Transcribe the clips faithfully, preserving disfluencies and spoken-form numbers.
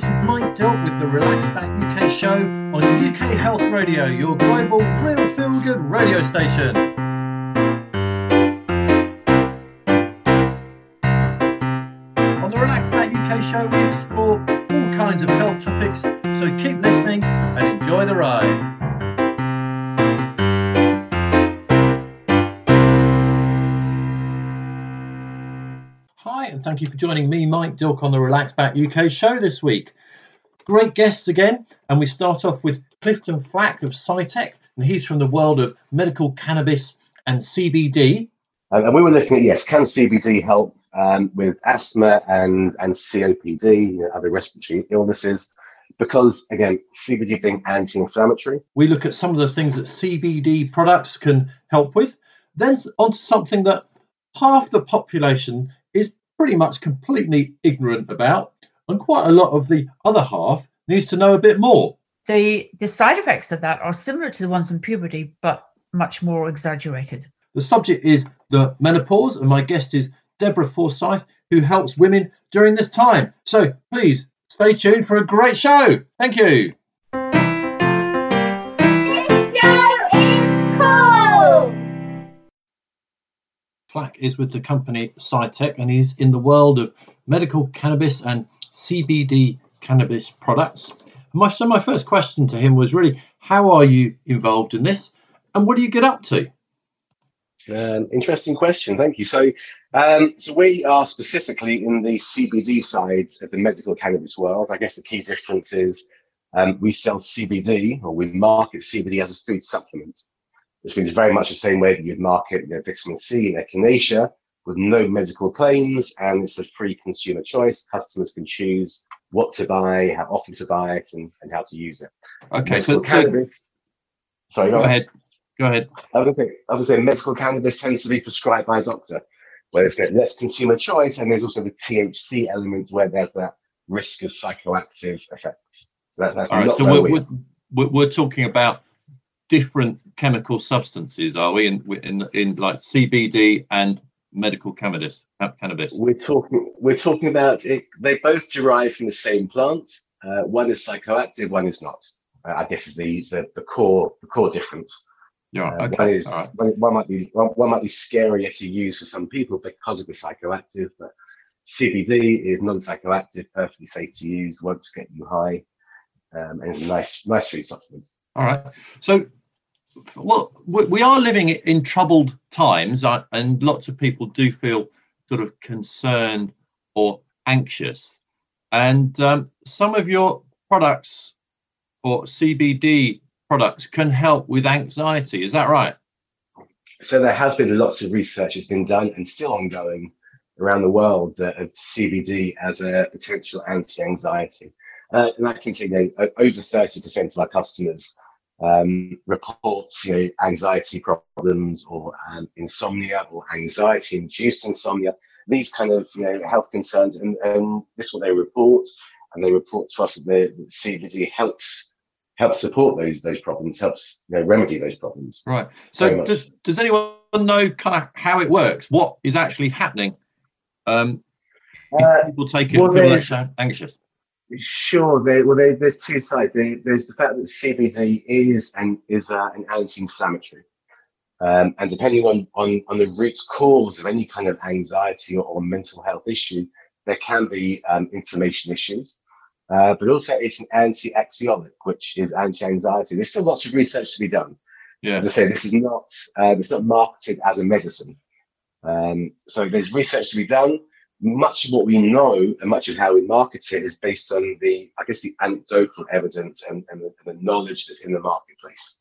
this is Mike Delp with the Relax Back U K show on U K Health Radio, your global real feel-good radio station. On the Relax Back U K show, we explore all kinds of health topics, so keep listening and enjoy the ride. And thank you for joining me, Mike Dilk, on the Relax Back U K show this week. Great guests again, and we start off with Clifton Flack of CiiTECH, and he's from the world of medical cannabis and C B D. Um, and we were looking at, yes, can C B D help um, with asthma and, and C O P D, you know, other respiratory illnesses, because, again, C B D being anti-inflammatory. We look at some of the things that C B D products can help with, then on to something that half the population is pretty much completely ignorant about, and quite a lot of the other half needs to know a bit more. The the side effects of that are similar to the ones in puberty, but much more exaggerated. The subject is the menopause, and my guest is Deborah Forsyth, who helps women during this time. So please stay tuned for a great show. Thank you. Flack is with the company CiiTECH, and he's in the world of medical cannabis and C B D cannabis products. My, so my first question to him was really, how are you involved in this and what do you get up to? Um, interesting question, thank you. So, um, so we are specifically in the C B D side of the medical cannabis world. I guess the key difference is um, we sell C B D, or we market C B D as a food supplement, which means very much the same way that you'd market, you know, vitamin C and echinacea with no medical claims, and it's a free consumer choice. Customers can choose what to buy, how often to buy it, and, and how to use it. Okay, medical so cannabis. So, sorry, go, go ahead. Go ahead. I was going to say, medical cannabis tends to be prescribed by a doctor, where it's less consumer choice, and there's also the T H C element where there's that risk of psychoactive effects. So that, that's all right. So we're, we're we're talking about different chemical substances, are we, in in in like C B D and medical cannabis? Cannabis. We're talking. We're talking about it. They both derive from the same plant. Uh, one is psychoactive, one is not. Uh, I guess is the, the the core the core difference. Yeah. Uh, okay. One is, right. one, one might be one, one might be scarier to use for some people because of the psychoactive, but C B D is non-psychoactive, perfectly safe to use, won't get you high, um, and is a nice nice food supplement. All right. So, well, we are living in troubled times, and lots of people do feel sort of concerned or anxious. And um, some of your products, or C B D products, can help with anxiety. Is that right? So there has been lots of research that's been done and still ongoing around the world of C B D as a potential anti-anxiety. Uh, and I can say, you know, over thirty percent of our customers um, report, you know, anxiety problems or um, insomnia or anxiety-induced insomnia. These kind of, you know, health concerns, and, and this is what they report. And they report to us that the C B D helps helps support those those problems, helps, you know, remedy those problems. Right. So does does anyone know kind of how it works? What is actually happening? Um, uh, people take it, well, people are so anxious. Sure. They, well, they, there's two sides. They, there's the fact that C B D is and is uh, an anti-inflammatory, um, and depending on, on on the root cause of any kind of anxiety or, or mental health issue, there can be um, inflammation issues. Uh, but also, it's an anti-axiotic, which is anti-anxiety. There's still lots of research to be done. Yeah. As I say, this is not uh, it's not marketed as a medicine. Um, so there's research to be done. Much of what we know and much of how we market it is based on the, I guess, the anecdotal evidence and, and, the, and the knowledge that's in the marketplace.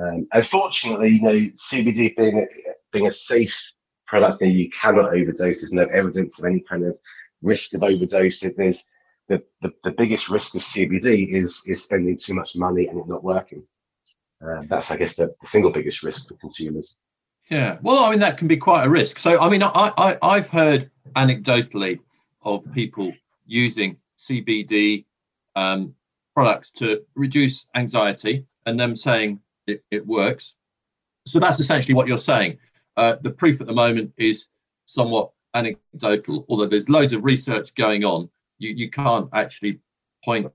Um, unfortunately, you know, C B D being a, being a safe product, you know, you cannot overdose. There's no evidence of any kind of risk of overdose. If there's the, the, the biggest risk of C B D is is spending too much money and it not working. Uh, that's, I guess, the, the single biggest risk for consumers. Yeah, well, I mean, that can be quite a risk. So, I mean, I, I, I've heard anecdotally of people using C B D um, products to reduce anxiety and them saying it, it works. So that's essentially what you're saying. Uh, the proof at the moment is somewhat anecdotal, although there's loads of research going on. You, you can't actually point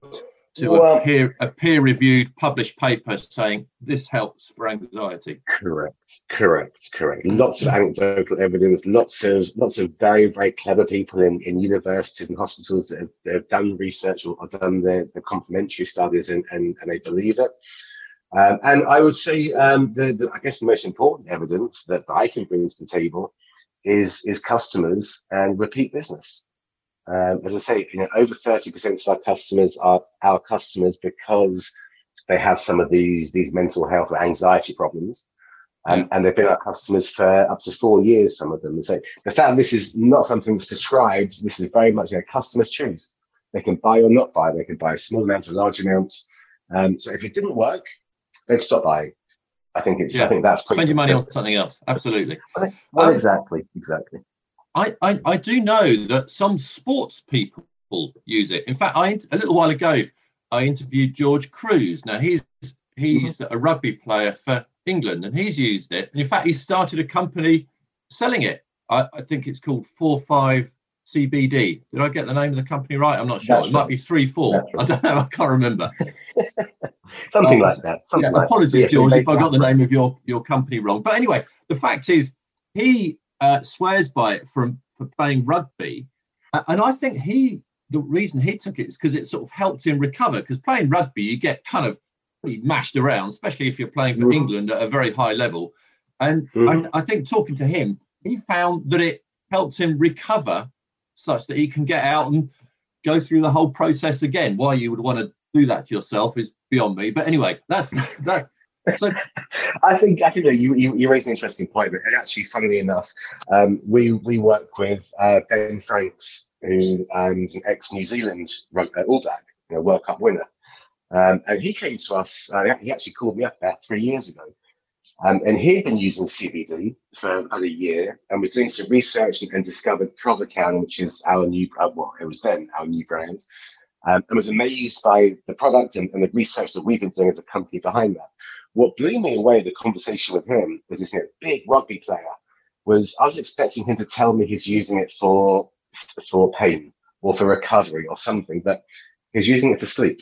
to well, a peer a peer-reviewed published paper saying this helps for anxiety. Correct, correct, correct. Lots of anecdotal evidence, lots of lots of very, very clever people in, in universities and hospitals that have, that have done research or done their, their complementary studies and, and, and they believe it. Um, and I would say um, the, the I guess the most important evidence that I can bring to the table is is customers and repeat business. Um, as I say, you know, over thirty percent of our customers are our customers because they have some of these these mental health or anxiety problems, um, and they've been our customers for up to four years. Some of them. And so the fact this is not something that's prescribed, this is very much, you know, customers choose. They can buy or not buy. They can buy a small amount or large amounts. Um, so if it didn't work, they'd stop buying. I think it's. Yeah. I think that's pretty. Spend your money on something else. Absolutely. Well, um, exactly. Exactly. I, I, I do know that some sports people use it. In fact, I a little while ago, I interviewed George Cruz. Now, he's he's mm-hmm. a rugby player for England, and he's used it. And in fact, he started a company selling it. I, I think it's called four five C B D. Did I get the name of the company right? I'm not sure. That's it right. Might be three four. Right. I don't know. I can't remember. Something um, like that. Something yeah, like apologies, that. George, yeah, if I got the name of your, your company wrong. But anyway, the fact is, he... Uh, swears by it from for playing rugby, and I think he the reason he took it is because it sort of helped him recover, because playing rugby you get kind of pretty mashed around, especially if you're playing for mm. England at a very high level, and mm. I, I think talking to him, he found that it helped him recover such that he can get out and go through the whole process again. Why you would want to do that to yourself is beyond me, but anyway, that's that's So, I think I think that you, you you raise an interesting point, and actually, funnily enough, um, we we work with uh, Ben Franks, who um, is an ex-New Zealand rugby, uh, All Black, you know, World Cup winner, um, and he came to us. Uh, he actually called me up about three years ago, um, and he had been using C B D for about a year, and was doing some research and, and discovered Provacan, which is our new uh, well, it was then our new brand. Um, and was amazed by the product and, and the research that we've been doing as a company behind that. What blew me away, the conversation with him, was this you know, big rugby player, was I was expecting him to tell me he's using it for, for pain or for recovery or something, but he's using it for sleep.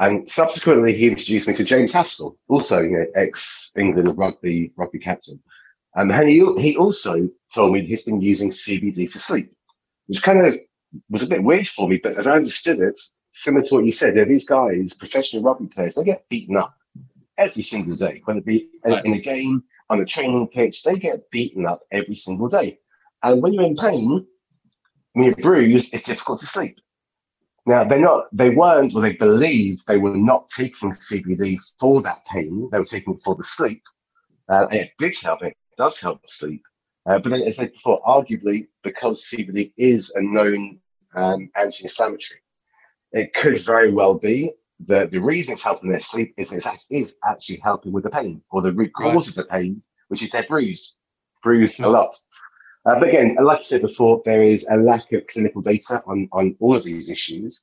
And subsequently, he introduced me to James Haskell, also you know, ex-England rugby rugby captain. Um, and he, he also told me he's been using C B D for sleep, which kind of was a bit weird for me, but as I understood it, similar to what you said, these guys, professional rugby players, they get beaten up every single day. Whether it be right. in a game, on a training pitch, they get beaten up every single day. And when you're in pain, when you're bruised, it's difficult to sleep. Now, they're not, they weren't, or they believed they were not taking C B D for that pain. They were taking it for the sleep. Uh, and it did help, it does help sleep. Uh, but then, as I said before, arguably, because C B D is a known um, anti-inflammatory, it could very well be that the reason it's helping their sleep is it's actually, is actually helping with the pain, or the root cause right. of the pain, which is they're bruised, bruised sure. a lot. Uh, but again, like I said before, there is a lack of clinical data on, on all of these issues.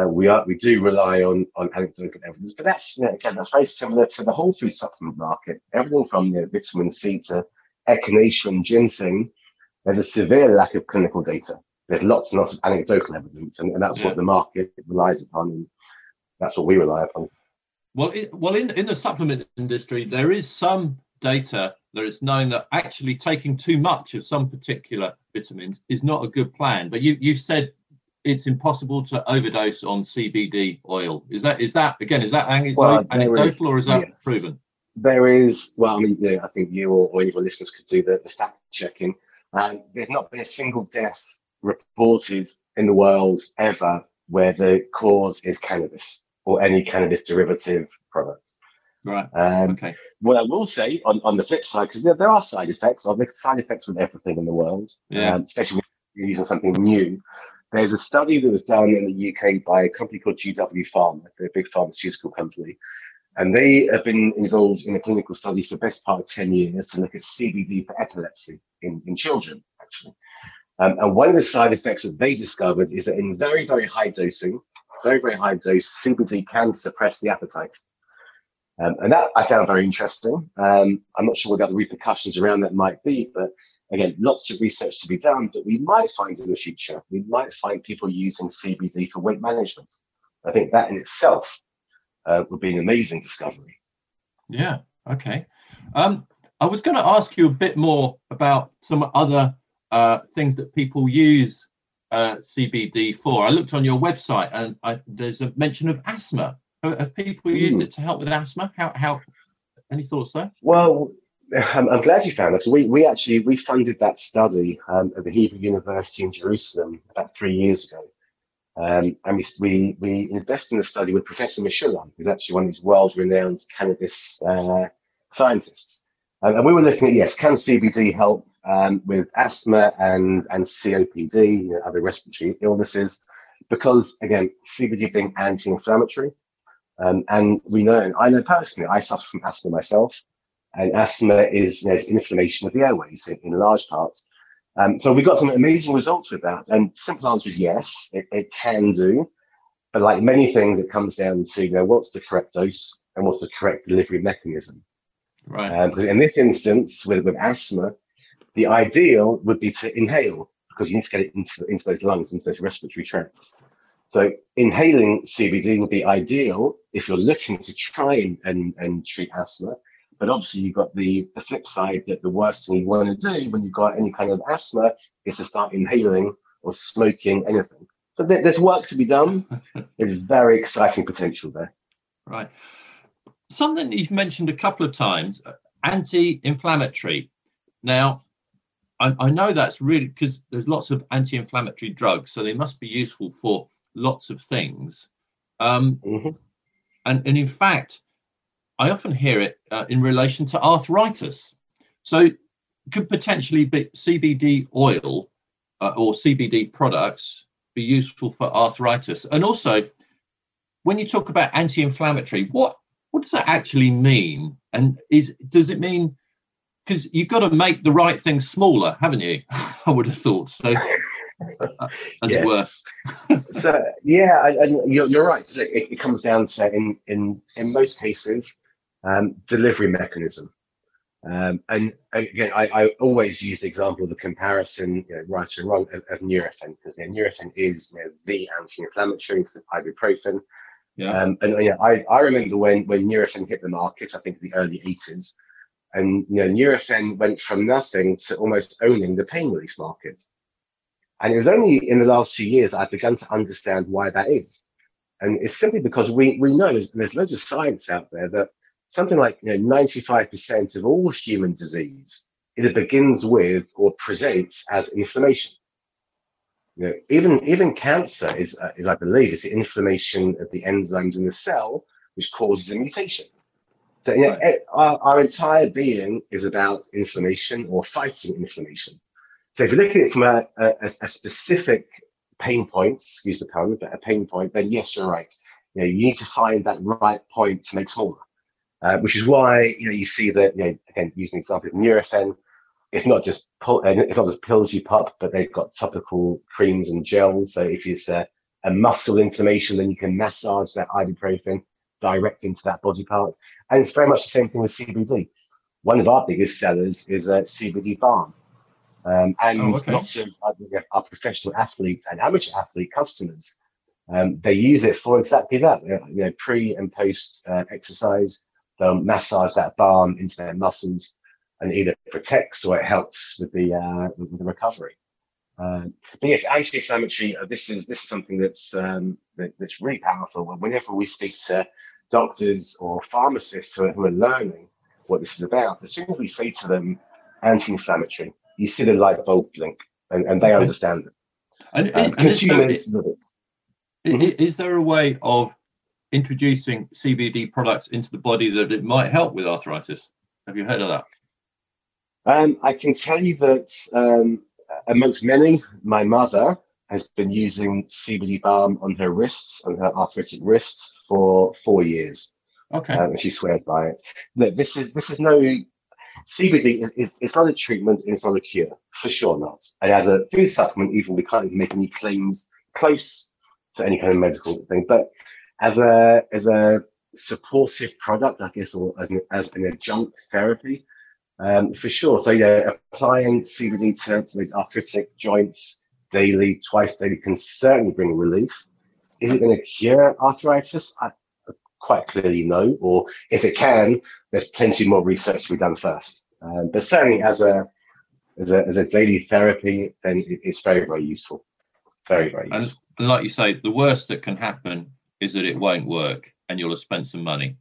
Uh, we are we do rely on, on anecdotal evidence, but that's, you know, again, that's very similar to the whole food supplement market. Everything from you know, vitamin C to echinacea and ginseng, there's a severe lack of clinical data. There's lots and lots of anecdotal evidence, and, and that's yeah. what the market relies upon, and that's what we rely upon. Well, it, well, in, in the supplement industry, there is some data that it's known that actually taking too much of some particular vitamins is not a good plan. But you, you've said it's impossible to overdose on C B D oil. Is that, is that again, is that anecdotal, well, anecdotal is, or is that yes. proven? There is, well, I mean, you know, I think you or, or your listeners could do the, the fact checking. Um, there's not been a single death reported in the world ever where the cause is cannabis or any cannabis derivative product. Right. Um, okay. What I will say on, on the flip side, because there, there are side effects, or there's side effects with everything in the world, yeah. um, especially when you're using something new. There's a study that was done in the U K by a company called G W Pharma, a big pharmaceutical company. And they have been involved in a clinical study for the best part of ten years to look at C B D for epilepsy in, in children, actually. Um, and one of the side effects that they discovered is that in very, very high dosing, very, very high dose, C B D can suppress the appetite. Um, and that I found very interesting. Um, I'm not sure what the other repercussions around that might be, but again, lots of research to be done, but we might find in the future, we might find people using C B D for weight management. I think that in itself uh, would be an amazing discovery. Yeah, okay. Um, I was going to ask you a bit more about some other uh, things that people use uh, C B D for. I looked on your website and I, there's a mention of asthma. Have people used mm. it to help with asthma? How? How? Any thoughts there? Well, I'm, I'm glad you found it. So we we actually we funded that study um, at the Hebrew University in Jerusalem about three years ago, um, and we we invested in the study with Professor Michelle, who's actually one of these world-renowned cannabis uh, scientists, um, and we were looking at yes, can C B D help um, with asthma and and C O P D, you know, other respiratory illnesses, because again, C B D being anti-inflammatory. Um, and we know, I know personally, I suffer from asthma myself, and asthma is, you know, is inflammation of the airways in, in large parts. Um, so we got some amazing results with that. And simple answer is yes, it, it can do. But like many things, it comes down to, you know, what's the correct dose and what's the correct delivery mechanism. Right. Um, because in this instance, with, with asthma, the ideal would be to inhale, because you need to get it into, into those lungs, into those respiratory tracts. So inhaling C B D would be ideal if you're looking to try and, and, and treat asthma. But obviously you've got the, the flip side that the worst thing you want to do when you've got any kind of asthma is to start inhaling or smoking anything. So th- there's work to be done. There's very exciting potential there. Right. Something that you've mentioned a couple of times, anti-inflammatory. Now, I, I know that's really because there's lots of anti-inflammatory drugs, so they must be useful for lots of things, um, mm-hmm. and, and in fact, I often hear it uh, in relation to arthritis. So, could potentially be C B D oil uh, or C B D products be useful for arthritis? And also, when you talk about anti-inflammatory, what what does that actually mean? And is does it mean because you've got to make the right thing smaller, haven't you? I would have thought so. As yes. it were. So yeah, I, I, you're, you're right. It, it comes down to in in in most cases um, delivery mechanism. Um, and again, I, I always use the example of the comparison, you know, right or wrong, of, of Nurofen, because you know, Nurofen is you know, the anti-inflammatory, it's the ibuprofen. Yeah. Um, and yeah, you know, I I remember when when Nurofen hit the market, I think in the early eighties, and you know, Nurofen went from nothing to almost owning the pain relief market. And it was only in the last few years that I've begun to understand why that is. And it's simply because we, we know there's, there's loads of science out there that something like you know, ninety-five percent of all human disease either begins with or presents as inflammation. You know, even, even cancer is, uh, is, I believe, it's the inflammation of the enzymes in the cell which causes a mutation. So you know, it, our, our entire being is about inflammation or fighting inflammation. So if you look at it from a, a, a specific pain point, excuse the pun, but a pain point, then yes, you're right. You know, you need to find that right point to make smaller, uh, which is why you know you see that. You know, again, using the example of Nurofen, it's not just pull, it's not just pills you pop, but they've got topical creams and gels. So if it's a, a muscle inflammation, then you can massage that ibuprofen direct into that body part, and it's very much the same thing with C B D. One of our biggest sellers is a C B D balm. Um, and oh, okay. Lots of our professional athletes and amateur athlete customers, um, they use it for exactly that. You know, pre and post uh, exercise, they'll massage that balm into their muscles, and either protects or it helps with the uh, with the recovery. Uh, but yes, anti-inflammatory. Uh, this is this is something that's um, that, that's really powerful. Whenever we speak to doctors or pharmacists who are, who are learning what this is about, as soon as we say to them anti-inflammatory, you see the light bulb blink, and, and they okay. understand it. And, um, and is, there, is, mm-hmm. is there a way of introducing C B D products into the body that it might help with arthritis? Have you heard of that? Um, I can tell you that um, amongst many, my mother has been using C B D balm on her wrists, on her arthritic wrists, for four years. Okay, um, and she swears by it. Look, this is this is no. C B D is, is it's not a treatment, it's not a cure, for sure not. And as a food supplement, even we can't even make any claims close to any kind of medical thing. But as a as a supportive product, I guess, or as an, as an adjunct therapy, um, for sure. So yeah, applying C B D to, to these arthritic joints daily, twice daily, can certainly bring relief. Is it going to cure arthritis? I, quite clearly no, or if it can, there's plenty more research to be done first. Um, but certainly as a, as a as a daily therapy, then it's very, very useful. Very, very useful. And like you say, the worst that can happen is that it won't work and you'll have spent some money.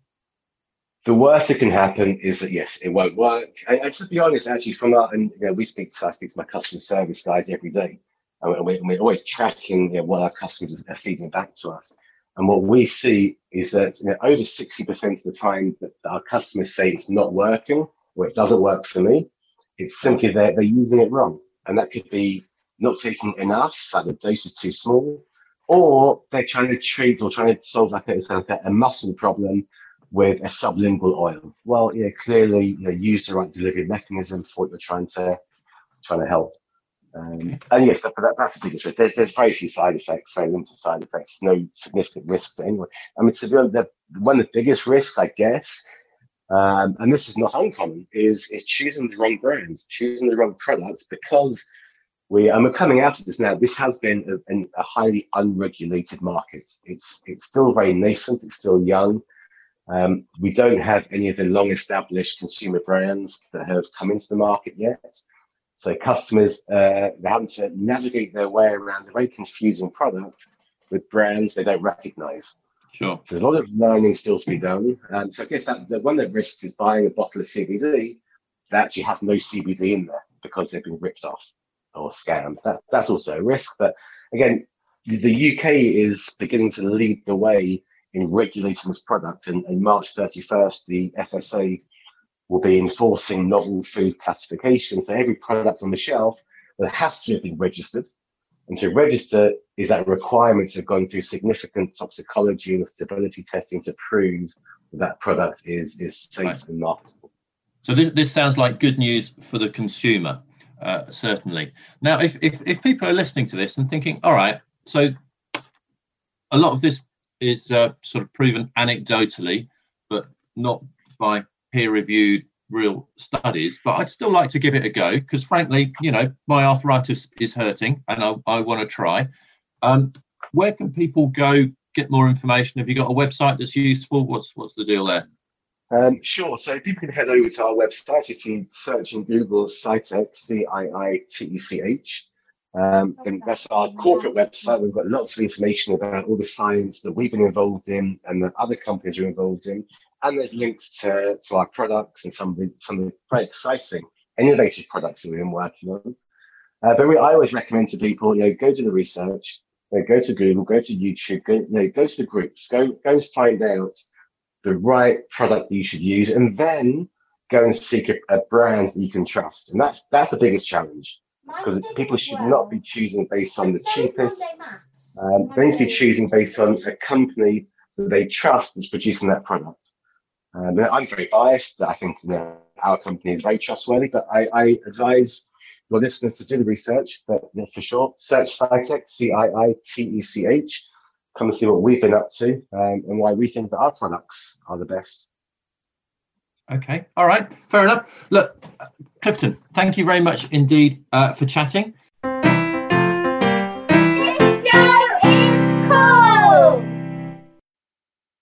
The worst that can happen is that, yes, it won't work. And, and to be honest, actually, from our, and you know, we speak to, I speak to my customer service guys every day, and we're, and we're always tracking, you know, what our customers are feeding back to us. And what we see is that, you know, over sixty percent of the time that our customers say it's not working or it doesn't work for me, it's simply they're, they're using it wrong. And that could be not taking enough, like the dose is too small, or they're trying to treat or trying to solve like a, like a muscle problem with a sublingual oil. Well, you know, clearly, you know, use the right delivery mechanism for what you're trying to, trying to help. Um, and yes, that, that, that's the biggest risk. There's, there's very few side effects, very limited side effects, no significant risks to anyone. I mean, to be honest, the, one of the biggest risks, I guess, um, and this is not uncommon, is, is choosing the wrong brands, choosing the wrong products, because we, and we're coming out of this now, this has been a, a highly unregulated market. It's, it's still very nascent, it's still young. Um, we don't have any of the long-established consumer brands that have come into the market yet. So customers, uh, they're having to navigate their way around a very confusing product with brands they don't recognise. Sure. So there's a lot of learning still to be done. Um, so I guess that the one of the risks is buying a bottle of C B D that actually has no C B D in there because they've been ripped off or scammed. That, that's also a risk. But again, the U K is beginning to lead the way in regulating this product. And, and March thirty-first, the F S A will be enforcing novel food classification. So every product on the shelf will have to have been registered. And to register is that requirement to have gone through significant toxicology and stability testing to prove that, that product is, is safe right. and marketable. So this, this sounds like good news for the consumer, uh, certainly. Now, if, if, if people are listening to this and thinking, all right, so a lot of this is uh, sort of proven anecdotally, but not by peer-reviewed real studies, but I'd still like to give it a go because, frankly, you know, my arthritis is hurting and I, I want to try. Um, where can people go get more information? Have you got a website that's useful? What's what's the deal there? Um, sure. So people can head over to our website. If you search in Google CiiTECH, C I I T E C H, um, then that's our corporate website. We've got lots of information about all the science that we've been involved in and that other companies are involved in. And there's links to, to our products and some of the, some of the very exciting, innovative products that we've been working on. Uh, but we, I always recommend to people, you know, go to the research, you know, go to Google, go to YouTube, go, you know, go to the groups, go, go find out the right product that you should use, and then go and seek a, a brand that you can trust. And that's that's the biggest challenge, because people should not be choosing based on the cheapest. Um, they need to be choosing based on a company that they trust that's producing that product. Um, I'm very biased. I think, you know, our company is very trustworthy, but I, I advise your listeners to do the research. But for sure, search CiiTECH, C I I T E C H. Come and see what we've been up to um, and why we think that our products are the best. Okay. All right. Fair enough. Look, Clifton, thank you very much indeed uh, for chatting.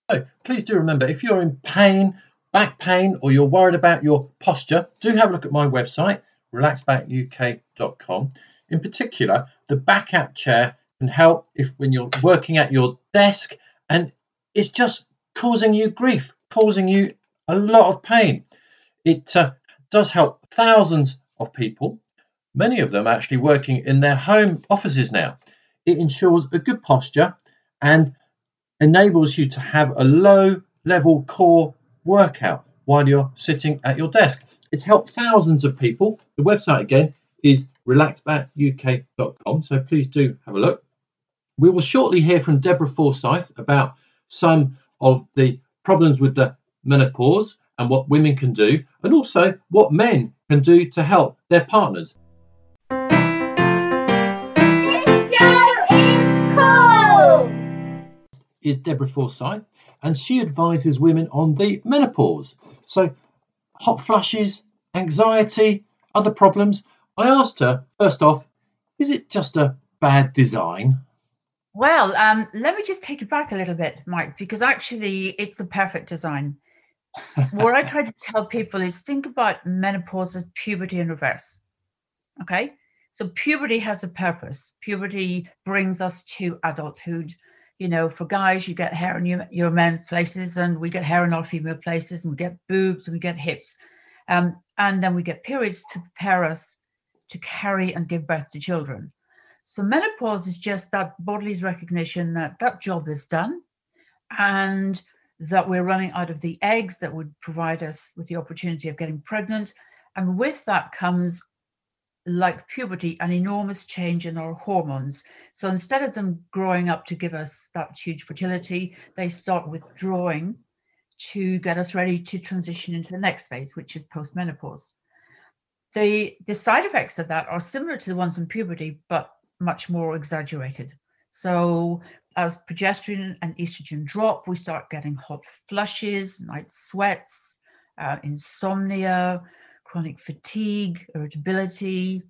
So please do remember, if you're in pain, back pain, or you're worried about your posture, do have a look at my website, relax back U K dot com. In particular, the back app chair can help if when you're working at your desk and it's just causing you grief, causing you a lot of pain. It uh, does help thousands of people, many of them actually working in their home offices now. It ensures a good posture and enables you to have a low level core workout while you're sitting at your desk. It's helped thousands of people. The website again is relax back U K dot com, so please do have a look. We will shortly hear from Deborah Forsyth about some of the problems with the menopause and what women can do, and also what men can do to help their partners. Is Deborah Forsyth, and she advises women on the menopause. So hot flushes, anxiety, other problems. I asked her, first off, is it just a bad design? Well, um, let me just take you back a little bit, Mike, because actually it's a perfect design. What I try to tell people is think about menopause as puberty in reverse. Okay, so puberty has a purpose. Puberty brings us to adulthood. You know, for guys, you get hair in your, your men's places, and we get hair in our female places, and we get boobs, and we get hips. Um, and then we get periods to prepare us to carry and give birth to children. So menopause is just that body's recognition that that job is done and that we're running out of the eggs that would provide us with the opportunity of getting pregnant. And with that comes, like puberty, an enormous change in our hormones. So instead of them growing up to give us that huge fertility, they start withdrawing to get us ready to transition into the next phase, which is postmenopause. The, the side effects of that are similar to the ones in puberty, but much more exaggerated. So as progesterone and estrogen drop, we start getting hot flushes, night sweats, uh, insomnia, chronic fatigue, irritability,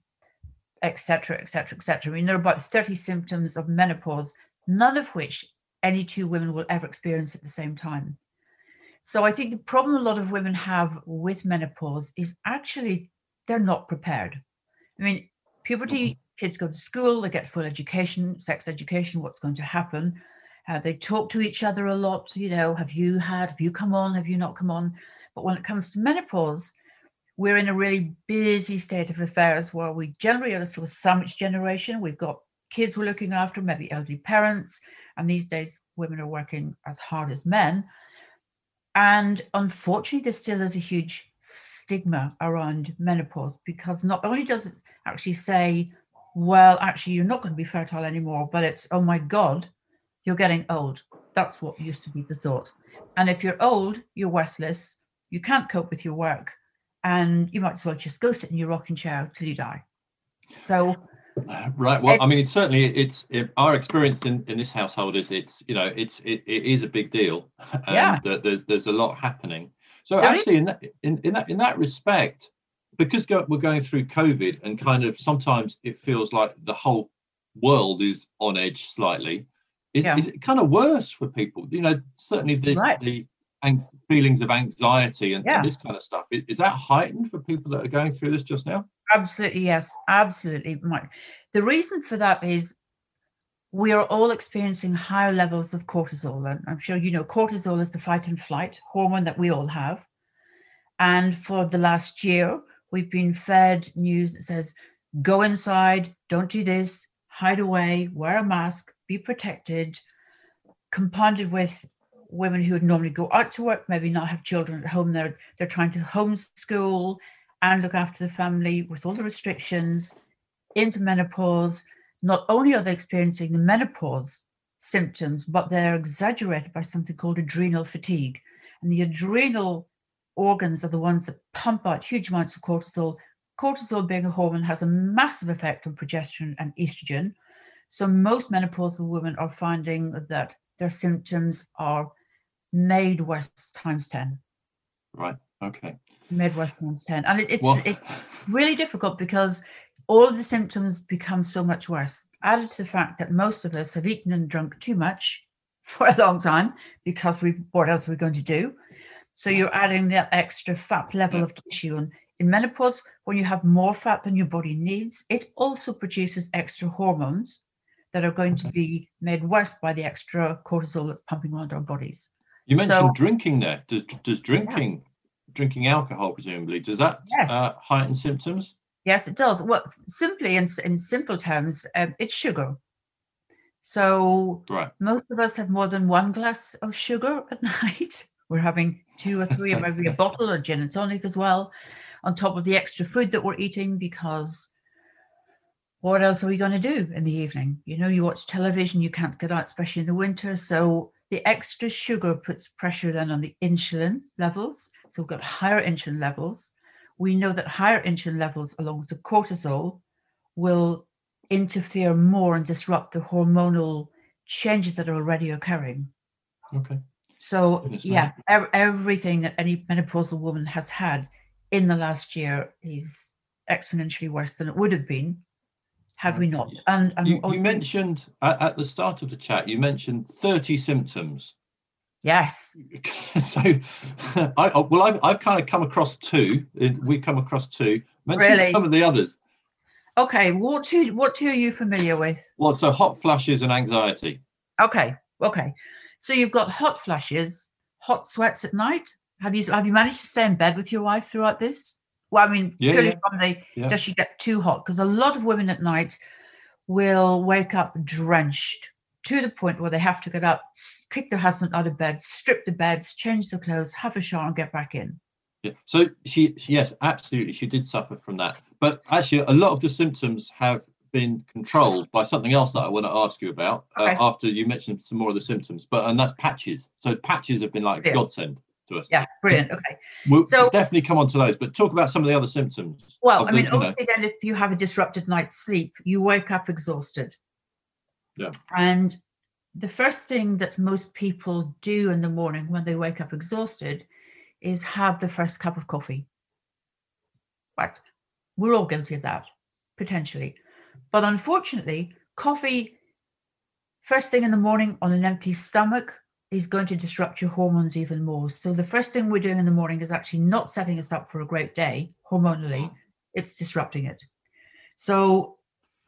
et cetera, et cetera, et cetera. I mean, there are about thirty symptoms of menopause, none of which any two women will ever experience at the same time. So I think the problem a lot of women have with menopause is actually they're not prepared. I mean, puberty, kids go to school, they get full education, sex education, what's going to happen. Uh, they talk to each other a lot, you know, have you had, have you come on, have you not come on? But when it comes to menopause, we're in a really busy state of affairs where we generally are a sort of sandwich generation. We've got kids we're looking after, maybe elderly parents. And these days, women are working as hard as men. And unfortunately, there still is a huge stigma around menopause, because not only does it actually say, well, actually, you're not going to be fertile anymore, but it's, oh, my God, you're getting old. That's what used to be the thought. And if you're old, you're worthless. You can't cope with your work. And you might as well just go sit in your rocking chair till you die. So, right. Well, I mean, it's certainly it's it, our experience in, in this household is it's you know it's it, it is a big deal. And yeah. Uh, there's there's a lot happening. So really? Actually, in that in, in that in that respect, because go, we're going through COVID and kind of sometimes it feels like the whole world is on edge slightly. Is, yeah. is it kind of worse for people? You know, certainly there's right. the. And feelings of anxiety and, yeah. and this kind of stuff. Is that heightened for people that are going through this just now? Absolutely, yes, absolutely. The reason for that is we are all experiencing higher levels of cortisol. And I'm sure you know cortisol is the fight and flight hormone that we all have. And for the last year, we've been fed news that says, go inside, don't do this, hide away, wear a mask, be protected, compounded with women who would normally go out to work, maybe not have children at home. They're they're trying to homeschool and look after the family with all the restrictions into menopause. Not only are they experiencing the menopause symptoms, but they're exaggerated by something called adrenal fatigue. And the adrenal organs are the ones that pump out huge amounts of cortisol. Cortisol being a hormone has a massive effect on progesterone and estrogen. So most menopausal women are finding that their symptoms are made worse times ten. Right. Okay. Made worse times ten, and it, it's well, it's really difficult because all of the symptoms become so much worse. Added to the fact that most of us have eaten and drunk too much for a long time because we what else are we going to do? So you're adding that extra fat level yeah. of tissue, and in menopause, when you have more fat than your body needs, it also produces extra hormones that are going okay. to be made worse by the extra cortisol that's pumping around our bodies. You mentioned so, drinking there. Does does drinking, yeah. drinking alcohol presumably, does that yes. uh, heighten symptoms? Yes, it does. Well, simply in in simple terms, um, it's sugar. So right. most of us have more than one glass of sugar at night. We're having two or three, or maybe a bottle of gin and tonic as well, on top of the extra food that we're eating because what else are we going to do in the evening? You know, you watch television, you can't get out, especially in the winter. So the extra sugar puts pressure then on the insulin levels. So we've got higher insulin levels. We know that higher insulin levels, along with the cortisol, will interfere more and disrupt the hormonal changes that are already occurring. Okay. So, Goodness yeah, ev- everything that any menopausal woman has had in the last year is exponentially worse than it would have been had we not? And, and you, you mentioned at, at the start of the chat, you mentioned thirty symptoms. Yes. So, I, well, I've, I've kind of come across two. We've come across two. Mention really? Some of the others. Okay. What two, what two are you familiar with? Well, so hot flushes and anxiety. Okay. Okay. So you've got hot flushes, hot sweats at night. Have you have you managed to stay in bed with your wife throughout this? Well, I mean, yeah, purely yeah. from the, yeah. does she get too hot? Because a lot of women at night will wake up drenched to the point where they have to get up, kick their husband out of bed, strip the beds, change their clothes, have a shower and get back in. Yeah. So she, she, yes, absolutely. She did suffer from that. But actually, a lot of the symptoms have been controlled by something else that I want to ask you about okay. uh, after you mentioned some more of the symptoms. But and that's patches. So patches have been like yeah. a godsend to us. Yeah, brilliant. Okay. We'll so, definitely come on to those, but talk about some of the other symptoms. Well, I mean, the, obviously know. then if you have a disrupted night's sleep, you wake up exhausted. Yeah. And the first thing that most people do in the morning when they wake up exhausted is have the first cup of coffee. Right. We're all guilty of that, potentially. But unfortunately, coffee, first thing in the morning on an empty stomach, is going to disrupt your hormones even more. So the first thing we're doing in the morning is actually not setting us up for a great day hormonally. It's disrupting it. So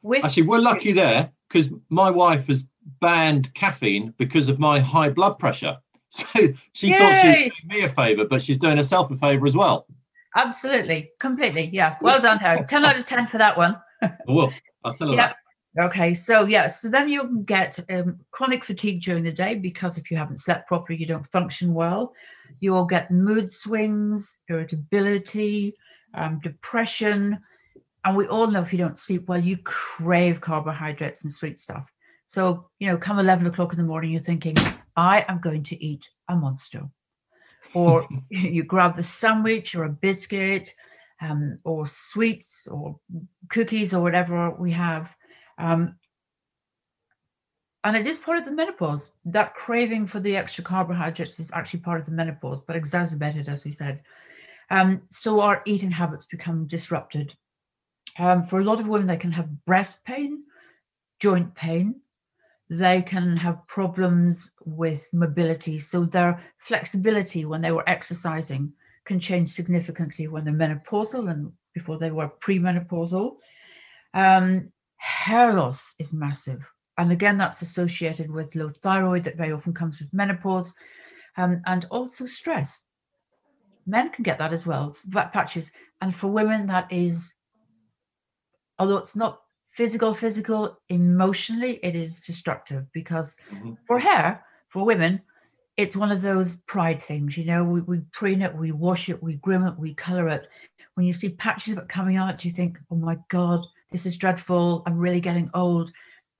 with actually, we're lucky there because my wife has banned caffeine because of my high blood pressure. So she Yay. Thought she was doing me a favor, but she's doing herself a favor as well. Absolutely. Completely. Yeah. Well done, Harry. ten out of ten for that one. I will. I'll tell her yeah. that. Okay, so yeah, so then you can get um, chronic fatigue during the day because if you haven't slept properly, you don't function well. You'll get mood swings, irritability, um, depression. And we all know if you don't sleep well, you crave carbohydrates and sweet stuff. So, you know, come eleven o'clock in the morning, you're thinking, I am going to eat a monster. Or you grab the sandwich or a biscuit um, or sweets or cookies or whatever we have. Um, and it is part of the menopause. That craving for the extra carbohydrates is actually part of the menopause, but exacerbated, as we said. Um, so our eating habits become disrupted. Um, for a lot of women, they can have breast pain, joint pain. They can have problems with mobility. So their flexibility when they were exercising can change significantly when they're menopausal and before they were premenopausal. Um, Hair loss is massive. And again, that's associated with low thyroid that very often comes with menopause um, and also stress. Men can get that as well, back patches. And for women, that is, although it's not physical, physical, emotionally, it is destructive because mm-hmm. for hair, for women, it's one of those pride things. You know, we, we preen it, we wash it, we groom it, we color it. When you see patches of it coming out, you think, oh my God, this is dreadful, I'm really getting old.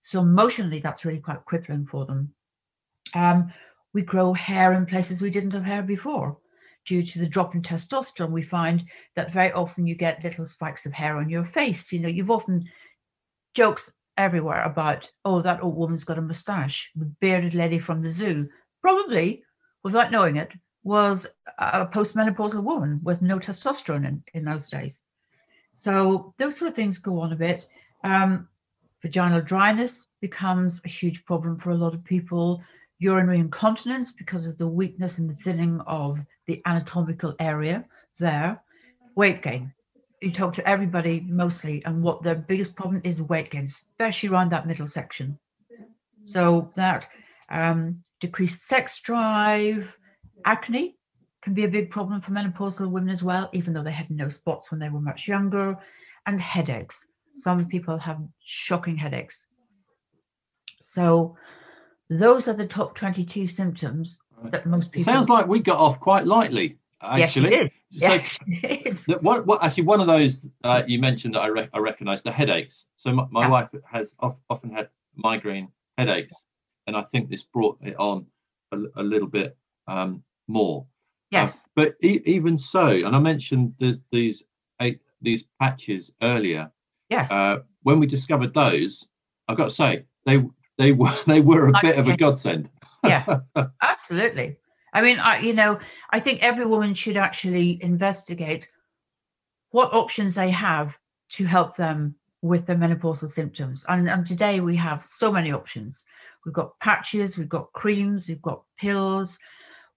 So emotionally, that's really quite crippling for them. Um, we grow hair in places we didn't have hair before. Due to the drop in testosterone, we find that very often you get little spikes of hair on your face. You know, you've often jokes everywhere about, oh, that old woman's got a moustache, the bearded lady from the zoo. Probably, without knowing it, was a postmenopausal woman with no testosterone in, in those days. So those sort of things go on a bit. Um, vaginal dryness becomes a huge problem for a lot of people. Urinary incontinence because of the weakness and the thinning of the anatomical area there. Weight gain. You talk to everybody mostly, and what their biggest problem is weight gain, especially around that middle section. So that um, decreased sex drive, acne can be a big problem for menopausal women as well, even though they had no spots when they were much younger, and headaches. Some people have shocking headaches. So those are the top twenty-two symptoms that most people... It sounds like we got off quite lightly, actually. Yes, we did. So yes, what, what, actually, one of those uh, you mentioned that I, re- I recognise, the headaches. So my, my yeah. wife has off, often had migraine headaches, and I think this brought it on a, a little bit um, more. Yes, uh, but e- even so, and I mentioned the, these eight, these patches earlier. Yes. Uh, when we discovered those, I've got to say they they were they were a I bit think. of a godsend. Yeah, absolutely. I mean, I you know I think every woman should actually investigate what options they have to help them with their menopausal symptoms. And, and today we have so many options. We've got patches, we've got creams, we've got pills,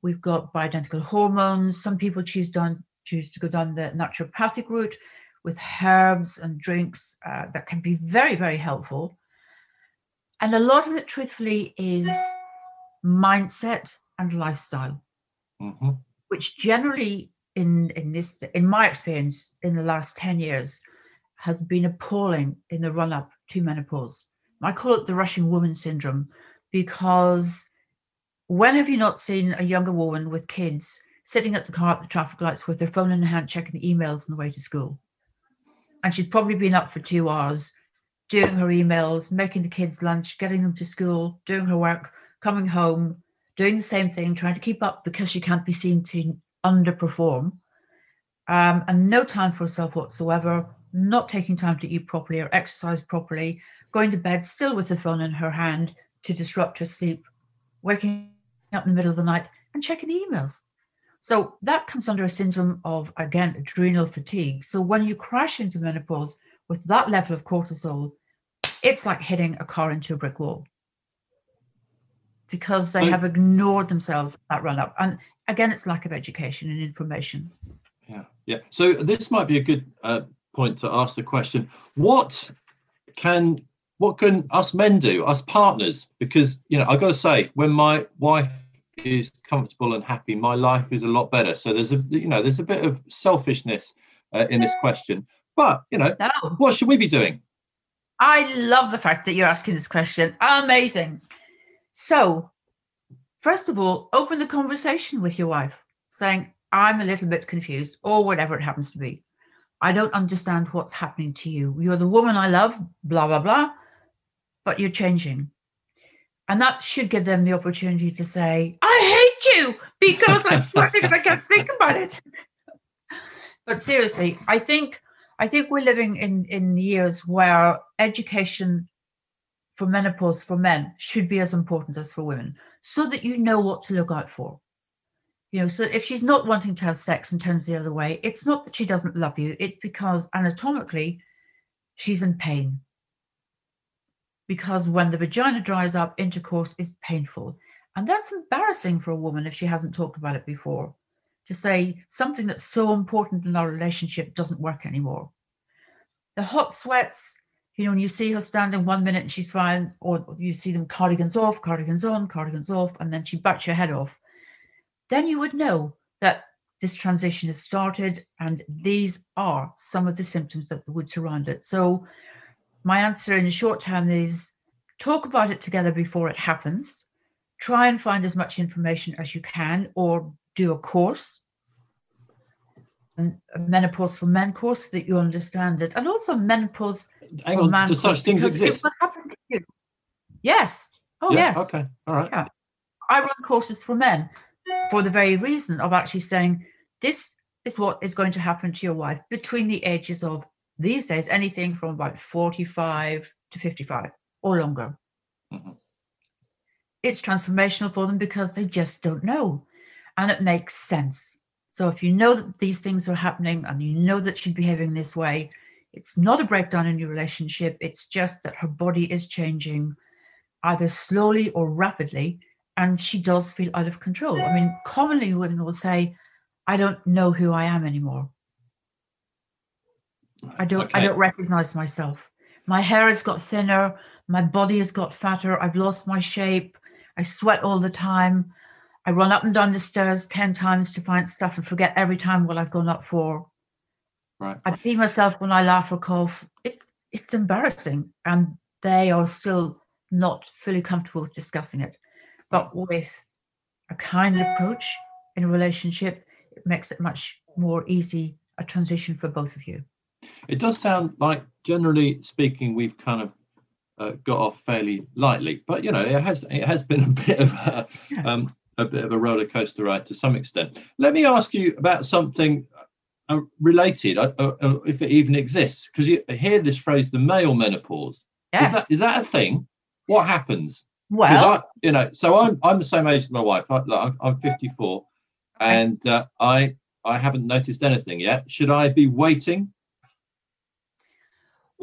we've got bioidentical hormones. Some people choose down, choose to go down the naturopathic route with herbs and drinks uh, that can be very, very helpful. And a lot of it, truthfully, is mindset and lifestyle, mm-hmm. which generally, in, in this, in my experience, in the last ten years, has been appalling in the run-up to menopause. I call it the Russian woman syndrome, because when have you not seen a younger woman with kids sitting at the car at the traffic lights with their phone in hand, checking the emails on the way to school? And she'd probably been up for two hours doing her emails, making the kids lunch, getting them to school, doing her work, coming home, doing the same thing, trying to keep up because she can't be seen to underperform, um, and no time for herself whatsoever, not taking time to eat properly or exercise properly, going to bed still with the phone in her hand to disrupt her sleep, waking up in the middle of the night and checking the emails. So that comes under a syndrome of, again, adrenal fatigue. So when you crash into menopause with that level of cortisol, it's like hitting a car into a brick wall, because they have ignored themselves that run up. And again, it's lack of education and information. Yeah, yeah. So this might be a good uh, point to ask the question: What can what can us men do, us partners? Because, you know, I've got to say, when my wife is comfortable and happy, my life is a lot better. So there's a you know there's a bit of selfishness uh, in this question. But you know, no. What should we be doing? I love the fact that you're asking this question. Amazing. So, first of all, open the conversation with your wife, saying, I'm a little bit confused, or whatever it happens to be. I don't understand what's happening to you. You're the woman I love, blah, blah, blah, but you're changing. And that should give them the opportunity to say, I hate you because I'm sweating and I can't think about it. But seriously, I think I think we're living in, in years where education for menopause for men should be as important as for women, so that you know what to look out for. You know, so if she's not wanting to have sex and turns the other way, it's not that she doesn't love you, it's because anatomically she's in pain. Because when the vagina dries up, intercourse is painful. And that's embarrassing for a woman if she hasn't talked about it before, to say something that's so important in our relationship doesn't work anymore. The hot sweats, you know, when you see her standing one minute and she's fine, or you see them cardigans off, cardigans on, cardigans off, and then she bats your head off, then you would know that this transition has started, and these are some of the symptoms that would surround it. So my answer in the short term is talk about it together before it happens. Try and find as much information as you can, or do a course, a menopause for men course, so that you understand it. And also menopause Hang for on, man do such things exist? What happened to you? Yes. Oh, yeah, yes. Okay. All right. Yeah. I run courses for men for the very reason of actually saying this is what is going to happen to your wife between the ages of, these days, anything from about forty-five to fifty-five or longer. Mm-hmm. It's transformational for them because they just don't know. And it makes sense. So if you know that these things are happening and you know that she's behaving this way, it's not a breakdown in your relationship. It's just that her body is changing either slowly or rapidly, and she does feel out of control. I mean, commonly women will say, I don't know who I am anymore. I don't okay. I don't recognize myself. My hair has got thinner. My body has got fatter. I've lost my shape. I sweat all the time. I run up and down the stairs ten times to find stuff and forget every time what I've gone up for. Right. I pee myself when I laugh or cough. It, it's embarrassing. And they are still not fully comfortable with discussing it. But with a kind approach in a relationship, it makes it much more easy a transition for both of you. It does sound like, generally speaking, we've kind of uh, got off fairly lightly, but you know, it has it has been a bit of a, yeah. um, a bit of a roller coaster ride to some extent. Let me ask you about something uh, related, uh, uh, if it even exists, because you hear this phrase, the male menopause. Yes. Is that, is that a thing? What happens? Well, I, you know, so I'm I'm the same age as my wife. I, like, I'm fifty-four, okay. and uh, I I haven't noticed anything yet. Should I be waiting?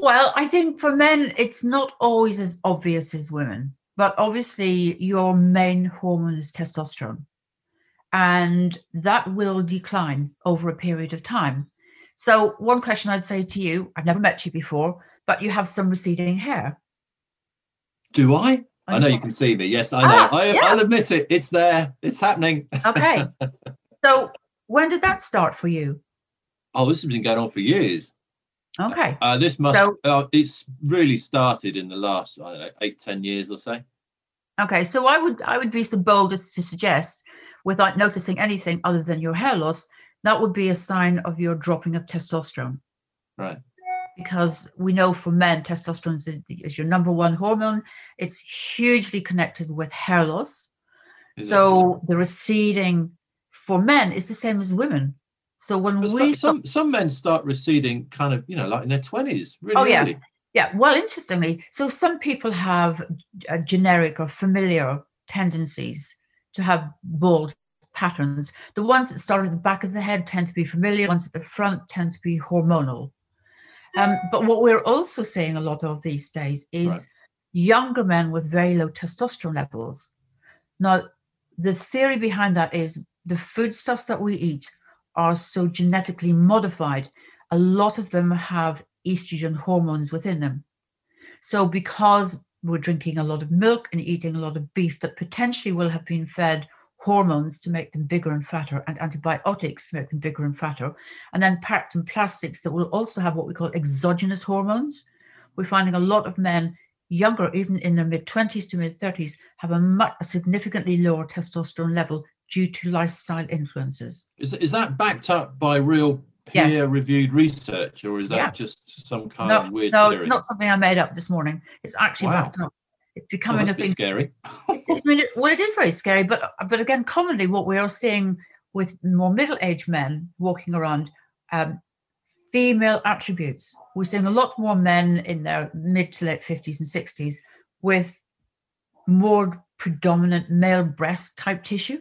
Well, I think for men, it's not always as obvious as women, but obviously your main hormone is testosterone, and that will decline over a period of time. So one question I'd say to you, I've never met you before, but you have some receding hair. Do I? I, I know you can see me. Yes, I know. Ah, I, yeah. I'll admit it. It's there. It's happening. Okay. So when did that start for you? Oh, this has been going on for years. Okay. Uh, this must, so, uh, it's really started in the last, I don't know, eight, ten years or so. Okay. So I would, I would be the boldest to suggest, without noticing anything other than your hair loss, that would be a sign of your dropping of testosterone. Right. Because we know for men, testosterone is, is your number one hormone. It's hugely connected with hair loss. Is so it? The receding for men is the same as women. So when but we... Some, some, some men start receding kind of, you know, like in their twenties. Really, oh, yeah. Early. Yeah. Well, interestingly, so some people have a generic or familiar tendencies to have bald patterns. The ones that start at the back of the head tend to be familiar. The ones at the front tend to be hormonal. Um, but what we're also seeing a lot of these days is right. younger men with very low testosterone levels. Now, the theory behind that is the foodstuffs that we eat are so genetically modified. A lot of them have estrogen hormones within them. So because we're drinking a lot of milk and eating a lot of beef that potentially will have been fed hormones to make them bigger and fatter, and antibiotics to make them bigger and fatter, and then packed in plastics that will also have what we call exogenous hormones. We're finding a lot of men younger, even in their mid-twenties to mid-thirties, have a much a significantly lower testosterone level due to lifestyle influences. Is, is that backed up by real peer-reviewed yes. research, or is that yeah. just some kind no, of weird No, theory? It's not something I made up this morning. It's actually wow. backed up. It's becoming well, a thing. Scary. It's, I mean, it, well, it is very scary, but but again, commonly what we are seeing with more middle-aged men walking around, um, female attributes. We're seeing a lot more men in their mid to late fifties and sixties with more predominant male breast type tissue.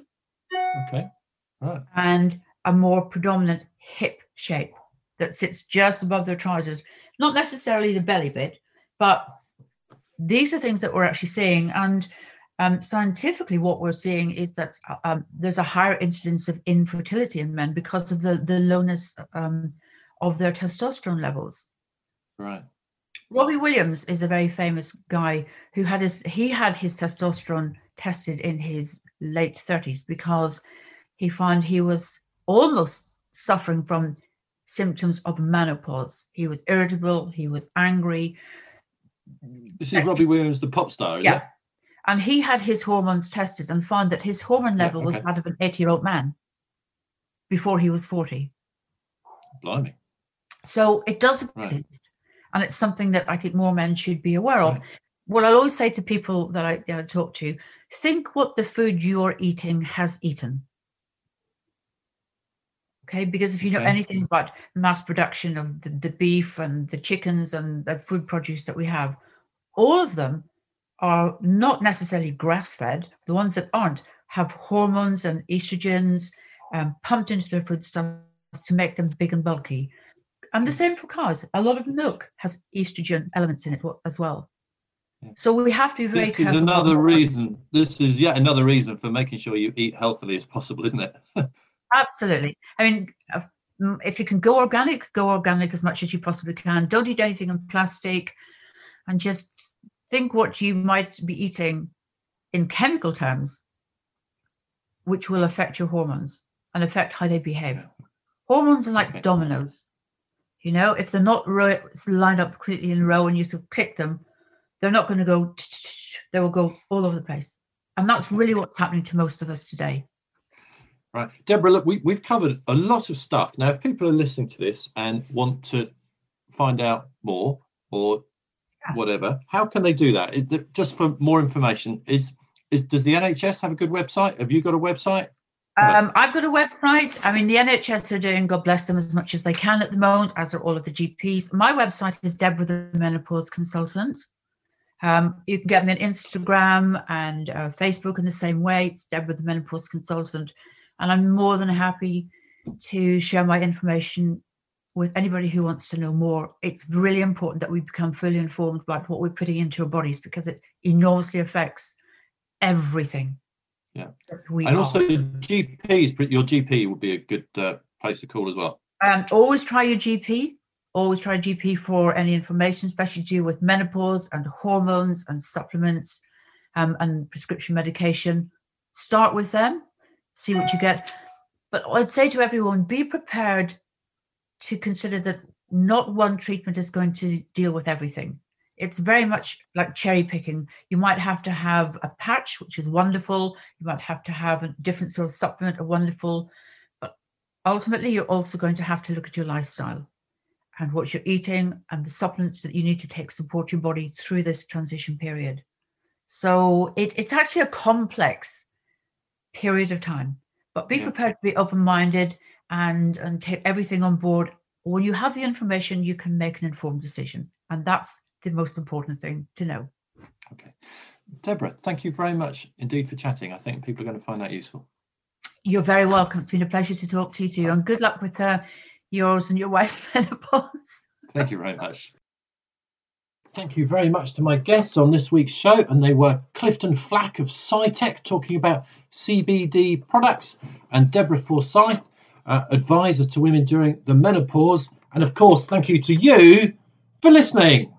Okay. Right. And a more predominant hip shape that sits just above their trousers, not necessarily the belly bit, but these are things that we're actually seeing. And um, scientifically, what we're seeing is that um, there's a higher incidence of infertility in men because of the, the lowness um, of their testosterone levels. Right. Robbie Williams is a very famous guy who had his, he had his testosterone tested in his late thirties because he found he was almost suffering from symptoms of menopause. He was irritable, he was angry. This is Robbie Williams, the pop star, is yeah. it? And he had his hormones tested and found that his hormone level yeah, okay. was that of an eighty-year-old man before he was forty. Blimey. So it does exist. Right. And it's something that I think more men should be aware of. Right. What I'll always say to people that I, that I talk to, think what the food you're eating has eaten. Okay, because if you know okay. anything about mass production of the, the beef and the chickens and the food produce that we have, all of them are not necessarily grass-fed. The ones that aren't have hormones and estrogens um, pumped into their foodstuffs to make them big and bulky. And the same for cows. A lot of milk has estrogen elements in it as well. So we have to be very this careful. This is another reason. This is yet another reason for making sure you eat healthily as possible, isn't it? Absolutely. I mean, if you can go organic, go organic as much as you possibly can. Don't eat anything in plastic, and just think what you might be eating in chemical terms, which will affect your hormones and affect how they behave. Hormones are like okay. dominoes. You know, if they're not ro- lined up completely in a row and you sort of click them, they're not going to go, they will go all over the place. And that's really what's happening to most of us today. Right. Deborah, look, we, we've covered a lot of stuff. Now, if people are listening to this and want to find out more or yeah. whatever, how can they do that? Is that just for more information, is, is does the N H S have a good website? Have you got a website? Um, I've got a website. I mean, the N H S are doing, God bless them, as much as they can at the moment, as are all of the G Ps. My website is Deborah the Menopause Consultant. Um, you can get me on Instagram and uh, Facebook in the same way. It's Deborah the Menopause Consultant. And I'm more than happy to share my information with anybody who wants to know more, it's really important that we become fully informed about what we're putting into our bodies, because it enormously affects everything. Yeah. And are. Also G Ps, your G P would be a good uh, place to call as well. Um, always try your G P. Always try G P for any information, especially to do with menopause and hormones and supplements um, and prescription medication. Start with them, see what you get. But I'd say to everyone, be prepared to consider that not one treatment is going to deal with everything. It's very much like cherry picking. You might have to have a patch, which is wonderful. You might have to have a different sort of supplement, a wonderful. But ultimately, you're also going to have to look at your lifestyle and what you're eating and the supplements that you need to take to support your body through this transition period. So it, it's actually a complex period of time. But be yeah. prepared to be open-minded and, and take everything on board. When you have the information, you can make an informed decision. And that's the most important thing to know. Okay. Deborah, thank you very much indeed for chatting. I think people are going to find that useful. You're very welcome. It's been a pleasure to talk to you too. And good luck with uh, yours and your wife's menopause. Thank you very much. Thank you very much to my guests on this week's show, and they were Clifton Flack of CiiTECH talking about C B D products, and Deborah Forsyth, uh, advisor to women during the menopause. And of course, thank you to you for listening.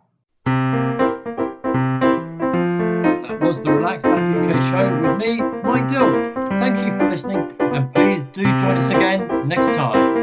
That was the Relax Back U K show with me, Mike Dill. Thank you for listening, and please do join us again next time.